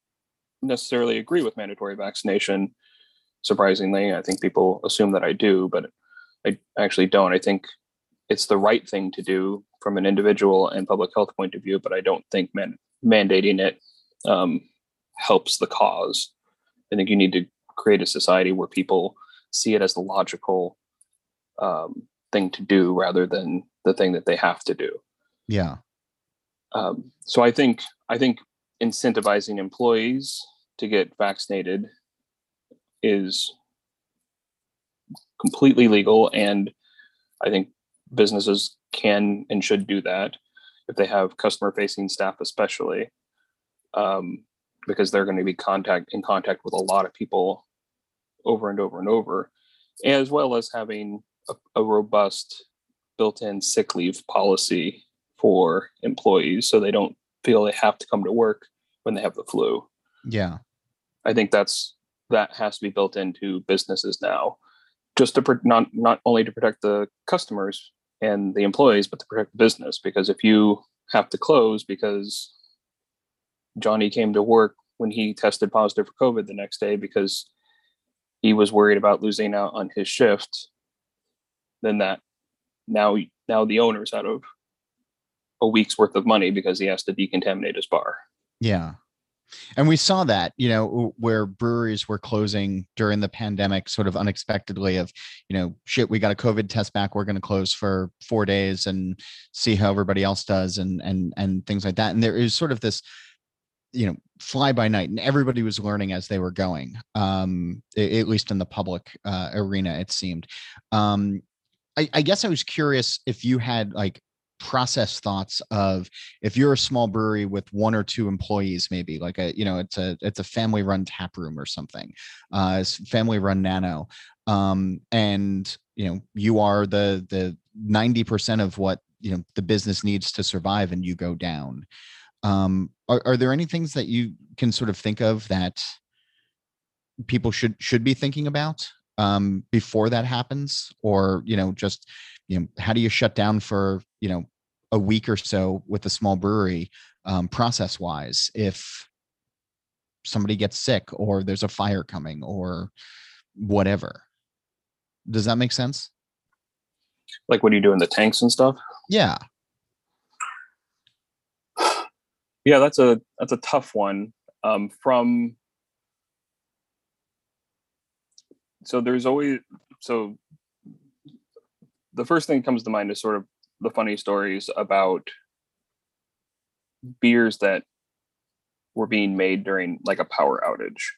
necessarily agree with mandatory vaccination, surprisingly. I think people assume that I do, but I actually don't. I think it's the right thing to do from an individual and public health point of view, but I don't think mandating it helps the cause. I think you need to create a society where people see it as the logical thing to do rather than the thing that they have to do. Yeah. So I think incentivizing employees to get vaccinated is completely legal, and I think businesses can and should do that if they have customer-facing staff, especially because they're going to be in contact with a lot of people over and over and over, as well as having a robust built-in sick leave policy for employees so they don't feel they have to come to work when they have the flu. Yeah. I think that has to be built into businesses now, just to not only to protect the customers and the employees, but to protect the business. Because if you have to close because Johnny came to work when he tested positive for COVID the next day because he was worried about losing out on his shift, then that now the owner's out of a week's worth of money because he has to decontaminate his bar. Yeah. And we saw that, where breweries were closing during the pandemic sort of unexpectedly of, we got a COVID test back. We're going to close for 4 days and see how everybody else does and things like that. And there is sort of this, fly by night, and everybody was learning as they were going, at least in the public arena, it seemed. I guess I was curious if you had process thoughts of, if you're a small brewery with one or two employees, maybe it's a family run tap room or something, family run nano, and you are the 90% of what the business needs to survive, and you go down, are there any things that you can sort of think of that people should be thinking about before that happens? Or how do you shut down for a week or so with a small brewery, process wise, if somebody gets sick or there's a fire coming or whatever? Does that make sense? Like, what do you do in the tanks and stuff? Yeah, that's a tough one. The first thing that comes to mind is sort of the funny stories about beers that were being made during a power outage.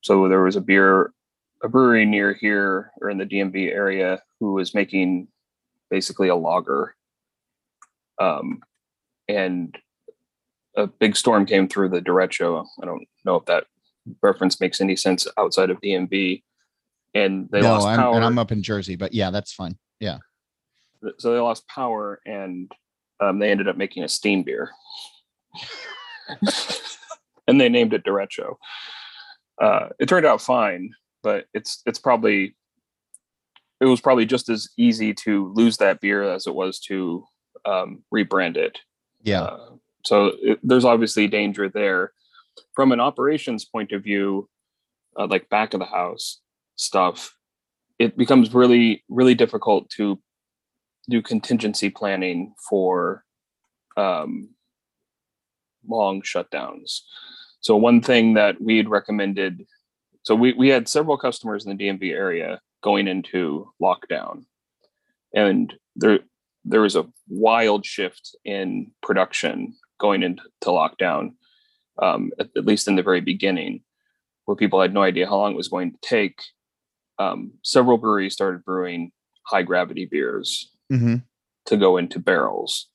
So there was a brewery near here or in the DMV area who was making basically a lager. And a big storm came through the Derecho. I don't know if that reference makes any sense outside of DMV. And they lost power. And I'm up in Jersey, but yeah, that's fine. Yeah. So they lost power, and they ended up making a steam beer, and they named it Derecho. It turned out fine, but it was probably just as easy to lose that beer as it was to rebrand it. Yeah. So there's obviously danger there. From an operations point of view, back of the house stuff, it becomes really, really difficult to do contingency planning for long shutdowns. So one thing that we had recommended, so we had several customers in the DMV area going into lockdown, and there was a wild shift in production going into lockdown, at least in the very beginning, where people had no idea how long it was going to take. Several breweries started brewing high gravity beers. Mm-hmm. To go into barrels,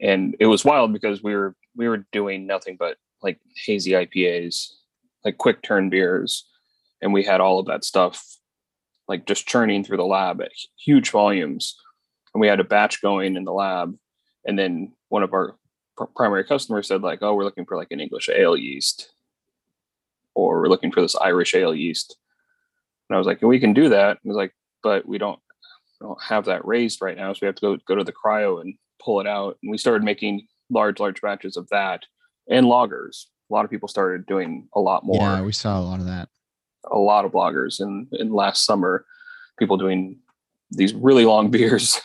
and it was wild because we were doing nothing but hazy IPAs, quick turn beers, and we had all of that stuff just churning through the lab at huge volumes, and we had a batch going in the lab, and then one of our primary customers said oh, we're looking for an English ale yeast, or we're looking for this Irish ale yeast, and I was and we can do that, and he was but we don't have that raised right now, so we have to go to the cryo and pull it out. And we started making large batches of that and lagers. A lot of people started doing a lot more. Yeah, we saw a lot of that. A lot of lagers, and last summer, people doing these really long beers.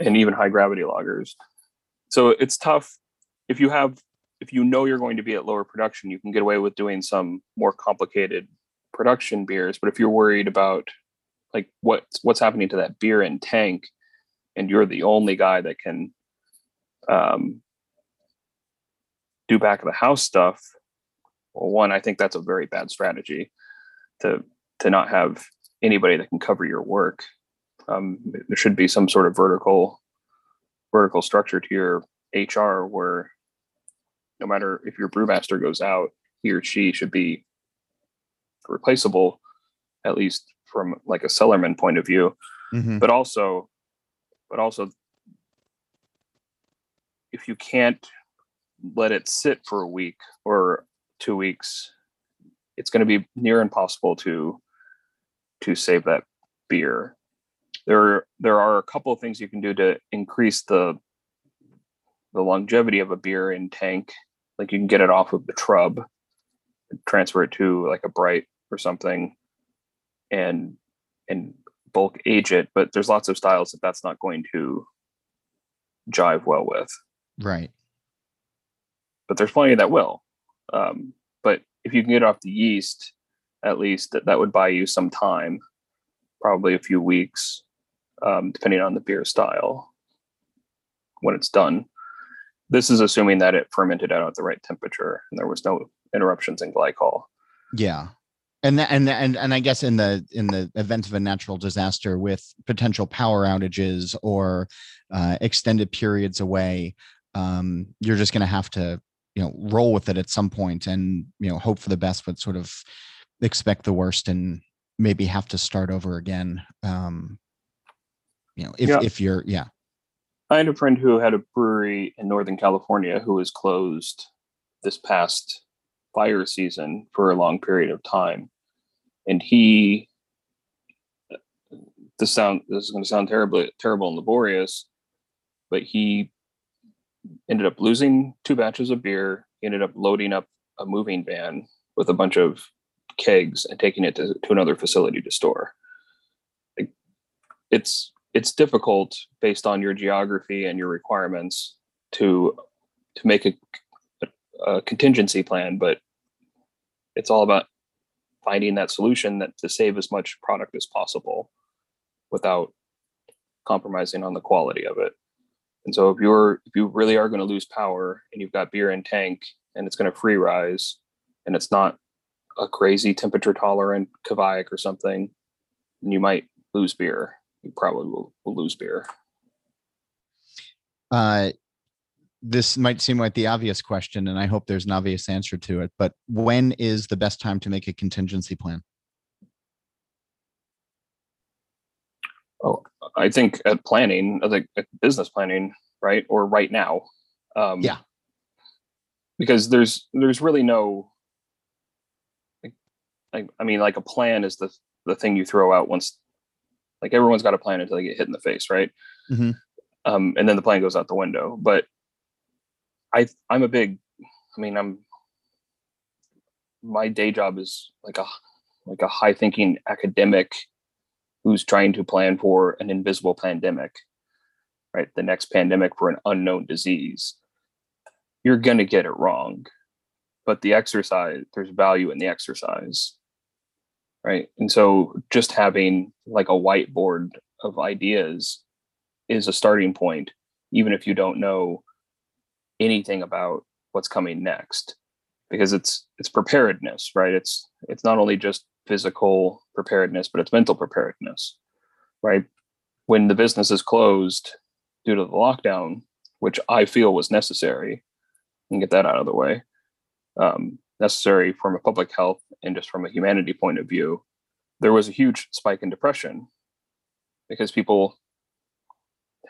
and even high gravity lagers. So it's tough. If you know you're going to be at lower production, you can get away with doing some more complicated production beers. But if you're worried about like what's happening to that beer in tank, and you're the only guy that can do back of the house stuff, well, one, I think that's a very bad strategy to not have anybody that can cover your work. There should be some sort of vertical structure to your HR where no matter if your brewmaster goes out, he or she should be replaceable, at least from like a cellarman point of view. Mm-hmm. But also if you can't let it sit for a week or 2 weeks, it's going to be near impossible to save that beer. There are a couple of things you can do to increase the longevity of a beer in tank. Like you can get it off of the trub, transfer it to like a bright or something, and bulk age it. But there's lots of styles that's not going to jive well with. Right. But there's plenty that will. But if you can get off the yeast, at least that would buy you some time, probably a few weeks, depending on the beer style when it's done. This is assuming that it fermented out at the right temperature and there was no interruptions in glycol. Yeah. And I guess in the event of a natural disaster with potential power outages or extended periods away, you're just going to have to, roll with it at some point and, hope for the best, but sort of expect the worst and maybe have to start over again. I had a friend who had a brewery in Northern California who was closed this past fire season for a long period of time. And this is going to sound terrible and laborious, but he ended up losing 2 batches of beer. He ended up loading up a moving van with a bunch of kegs and taking it to another facility to store. It's difficult based on your geography and your requirements to make a contingency plan, but it's all about finding that solution to save as much product as possible without compromising on the quality of it. And so if you really are going to lose power and you've got beer in tank and it's going to free rise and it's not a crazy temperature tolerant Kvaik or something, and you might lose beer. You probably will lose beer. This might seem like the obvious question, and I hope there's an obvious answer to it, but when is the best time to make a contingency plan? Oh, I think at planning, at business planning, right? Or right now. Yeah. Because there's really no, a plan is the thing you throw out once, like everyone's got a plan until they get hit in the face, right? Mm-hmm. And then the plan goes out the window. But my day job is like a high thinking academic who's trying to plan for an invisible pandemic, right? The next pandemic for an unknown disease. You're going to get it wrong, but there's value in the exercise, right? And so just having like a whiteboard of ideas is a starting point, even if you don't know anything about what's coming next, because it's preparedness, right? It's not only just physical preparedness, but it's mental preparedness, right? When the business is closed due to the lockdown, which I feel was necessary, and get that out of the way, necessary from a public health and just from a humanity point of view, there was a huge spike in depression because people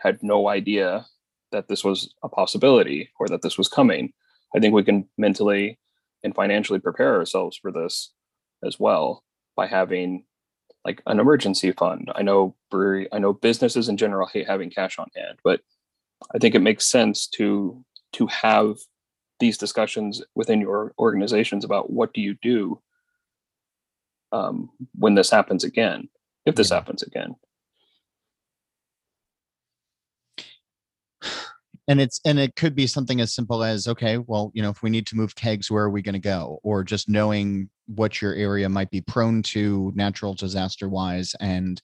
had no idea that this was a possibility or that this was coming. I think we can mentally and financially prepare ourselves for this as well by having like an emergency fund. I know businesses in general hate having cash on hand, but I think it makes sense to have these discussions within your organizations about what do you do when this happens again, if this happens again. And it's, and it could be something as simple as, okay, well, you know, if we need to move kegs, where are we going to go? Or just knowing what your area might be prone to natural disaster wise, and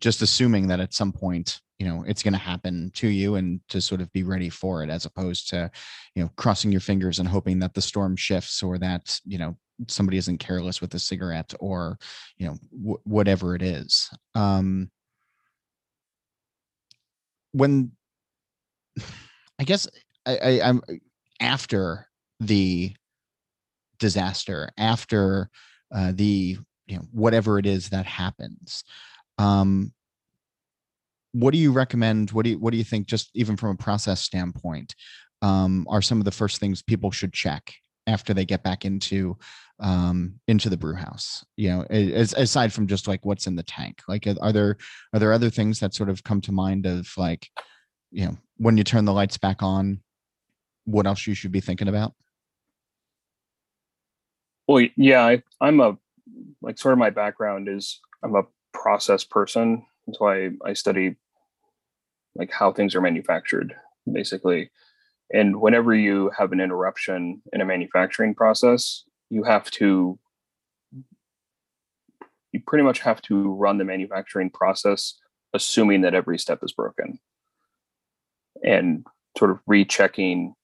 just assuming that at some point, you know, it's going to happen to you, and to sort of be ready for it, as opposed to, you know, crossing your fingers and hoping that the storm shifts, or that, you know, somebody isn't careless with a cigarette, or, you know, whatever it is. When I guess I'm after the disaster, after the, you know, whatever it is that happens, what do you recommend? What do you think, just even from a process standpoint, are some of the first things people should check after they get back into the brew house, you know, aside from just like what's in the tank? Like, are there other things that sort of come to mind of, like, you know, when you turn the lights back on, what else you should be thinking about? Well, yeah, I'm a, like, sort of my background is I'm a process person. That's why I study, like, how things are manufactured, basically. And whenever you have an interruption in a manufacturing process, you pretty much have to run the manufacturing process, assuming that every step is broken, and sort of rechecking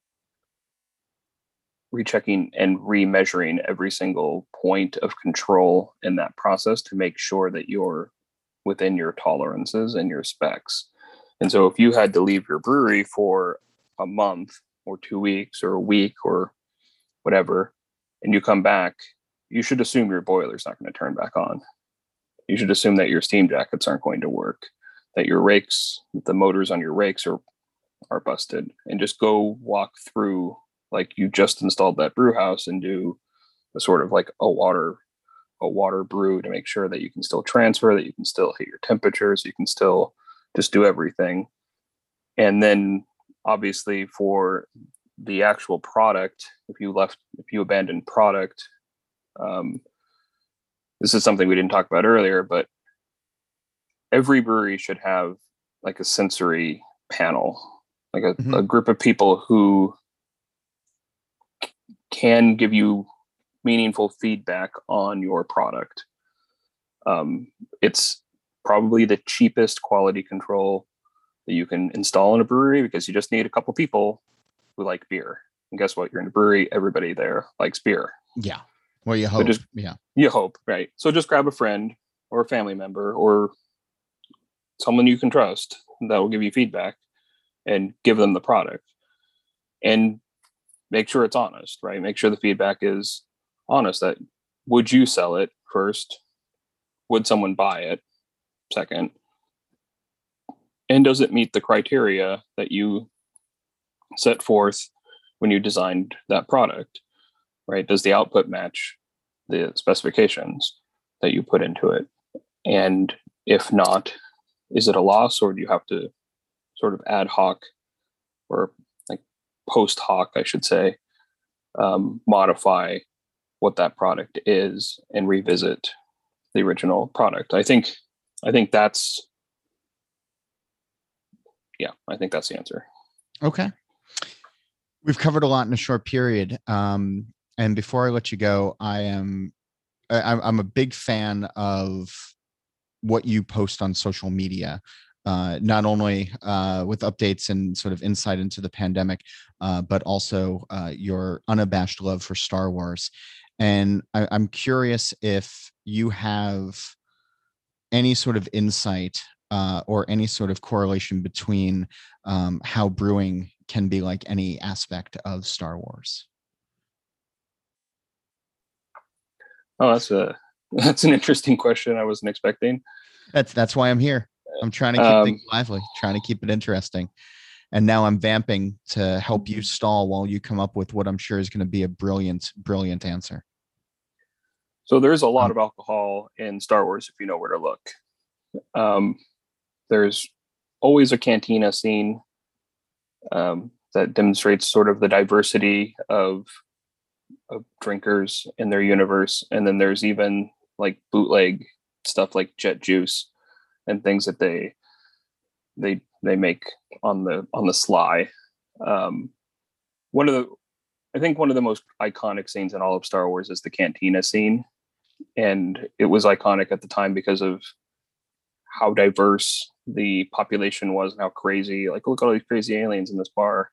and remeasuring every single point of control in that process to make sure that you're within your tolerances and your specs. And so if you had to leave your brewery for a month or 2 weeks or a week or whatever, and you come back, you should assume your boiler's not going to turn back on. You should assume that your steam jackets aren't going to work, that your rakes, the motors on your rakes are busted, and just go walk through, like, you just installed that brew house, and do a sort of like a water brew to make sure that you can still transfer, that you can still hit your temperatures, you can still just do everything. And then obviously for the actual product, if you abandoned product, this is something we didn't talk about earlier, but every brewery should have, like, a sensory panel, like a group of people who can give you meaningful feedback on your product. It's probably the cheapest quality control that you can install in a brewery, because you just need a couple people who like beer. And guess what? You're in a brewery, everybody there likes beer. Yeah. Well, you hope. So you hope, right? So just grab a friend or a family member or someone you can trust that will give you feedback, and give them the product, and make sure it's honest, right? Make sure the feedback is honest. That, would you sell it first? Would someone buy it second? And does it meet the criteria that you set forth when you designed that product, right? Does the output match the specifications that you put into it? And if not, is it a loss, or do you have to sort of ad hoc, or like post hoc, I should say, modify what that product is and revisit the original product? I think that's, yeah, I think that's the answer. Okay. We've covered a lot in a short period. And before I let you go, I'm a big fan of what you post on social media, not only with updates and sort of insight into the pandemic, but also your unabashed love for Star Wars. And I'm curious if you have any sort of insight or any sort of correlation between how brewing can be like any aspect of Star Wars. Oh, that's an interesting question. I wasn't expecting. That's why I'm here. I'm trying to keep things lively, trying to keep it interesting. And now I'm vamping to help you stall while you come up with what I'm sure is going to be a brilliant, brilliant answer. So there's a lot of alcohol in Star Wars, if you know where to look. There's always a cantina scene that demonstrates sort of the diversity of drinkers in their universe. And then there's even like bootleg stuff like jet juice and things that they make on the sly I think one of the most iconic scenes in all of Star Wars is the cantina scene. And it was iconic at the time because of how diverse the population was and how crazy, like, look at all these crazy aliens in this bar.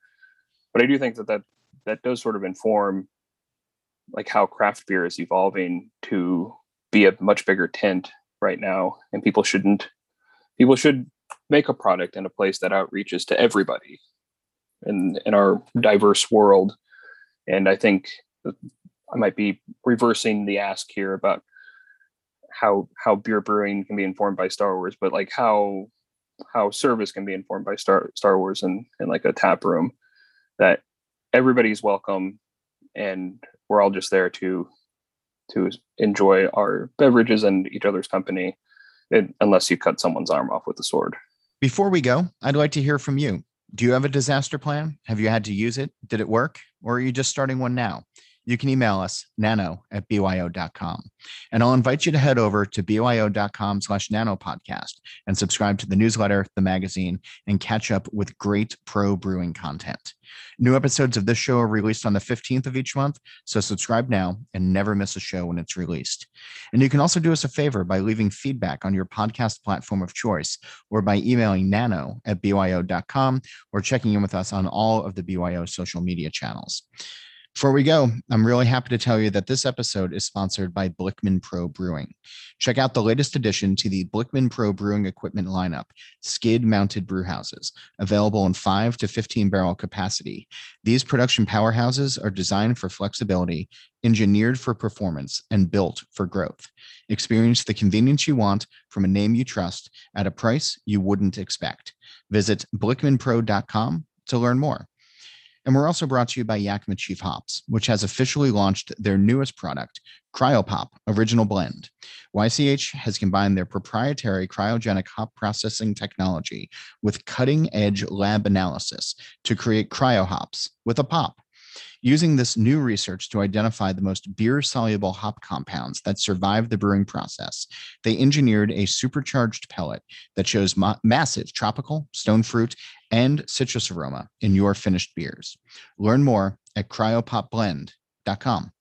But I do think that does sort of inform like how craft beer is evolving to be a much bigger tent right now. And people should make a product in a place that outreaches to everybody in our diverse world. And I think I might be reversing the ask here about how beer brewing can be informed by Star Wars, but like how service can be informed by Star Wars and like a tap room, that everybody's welcome and we're all just there to enjoy our beverages and each other's company, unless you cut someone's arm off with a sword. Before we go, I'd like to hear from you. Do you have a disaster plan? Have you had to use it? Did it work? Or are you just starting one now? You can email us, nano@byo.com. And I'll invite you to head over to byo.com/nanopodcast and subscribe to the newsletter, the magazine, and catch up with great pro brewing content. New episodes of this show are released on the 15th of each month, so subscribe now and never miss a show when it's released. And you can also do us a favor by leaving feedback on your podcast platform of choice or by emailing nano@byo.com or checking in with us on all of the BYO social media channels. Before we go, I'm really happy to tell you that this episode is sponsored by Blickman Pro Brewing. Check out the latest addition to the Blickman Pro Brewing equipment lineup, skid-mounted brewhouses, available in 5 to 15-barrel capacity. These production powerhouses are designed for flexibility, engineered for performance, and built for growth. Experience the convenience you want from a name you trust at a price you wouldn't expect. Visit blickmanpro.com to learn more. And we're also brought to you by Yakima Chief Hops, which has officially launched their newest product, Cryo Pop Original Blend. YCH has combined their proprietary cryogenic hop processing technology with cutting-edge lab analysis to create cryo hops with a pop. Using this new research to identify the most beer-soluble hop compounds that survive the brewing process, they engineered a supercharged pellet that shows massive tropical, stone fruit, and citrus aroma in your finished beers. Learn more at cryopopblend.com.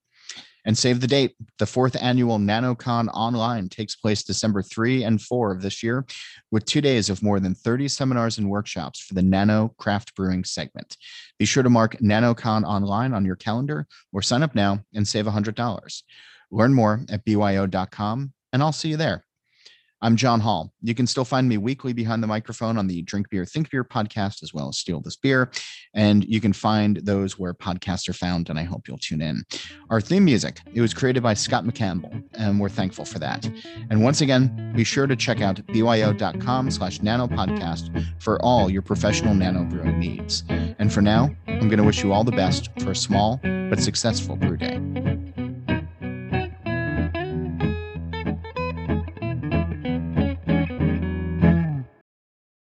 And save the date. The 4th annual NanoCon Online takes place December 3 and 4 of this year, with 2 days of more than 30 seminars and workshops for the Nano Craft Brewing segment. Be sure to mark NanoCon Online on your calendar or sign up now and save $100. Learn more at byo.com, and I'll see you there. I'm John Hall. You can still find me weekly behind the microphone on the Drink Beer, Think Beer podcast, as well as Steal This Beer. And you can find those where podcasts are found, and I hope you'll tune in. Our theme music, it was created by Scott McCampbell, and we're thankful for that. And once again, be sure to check out byo.com/nanopodcast for all your professional nano brewing needs. And for now, I'm going to wish you all the best for a small but successful brew day.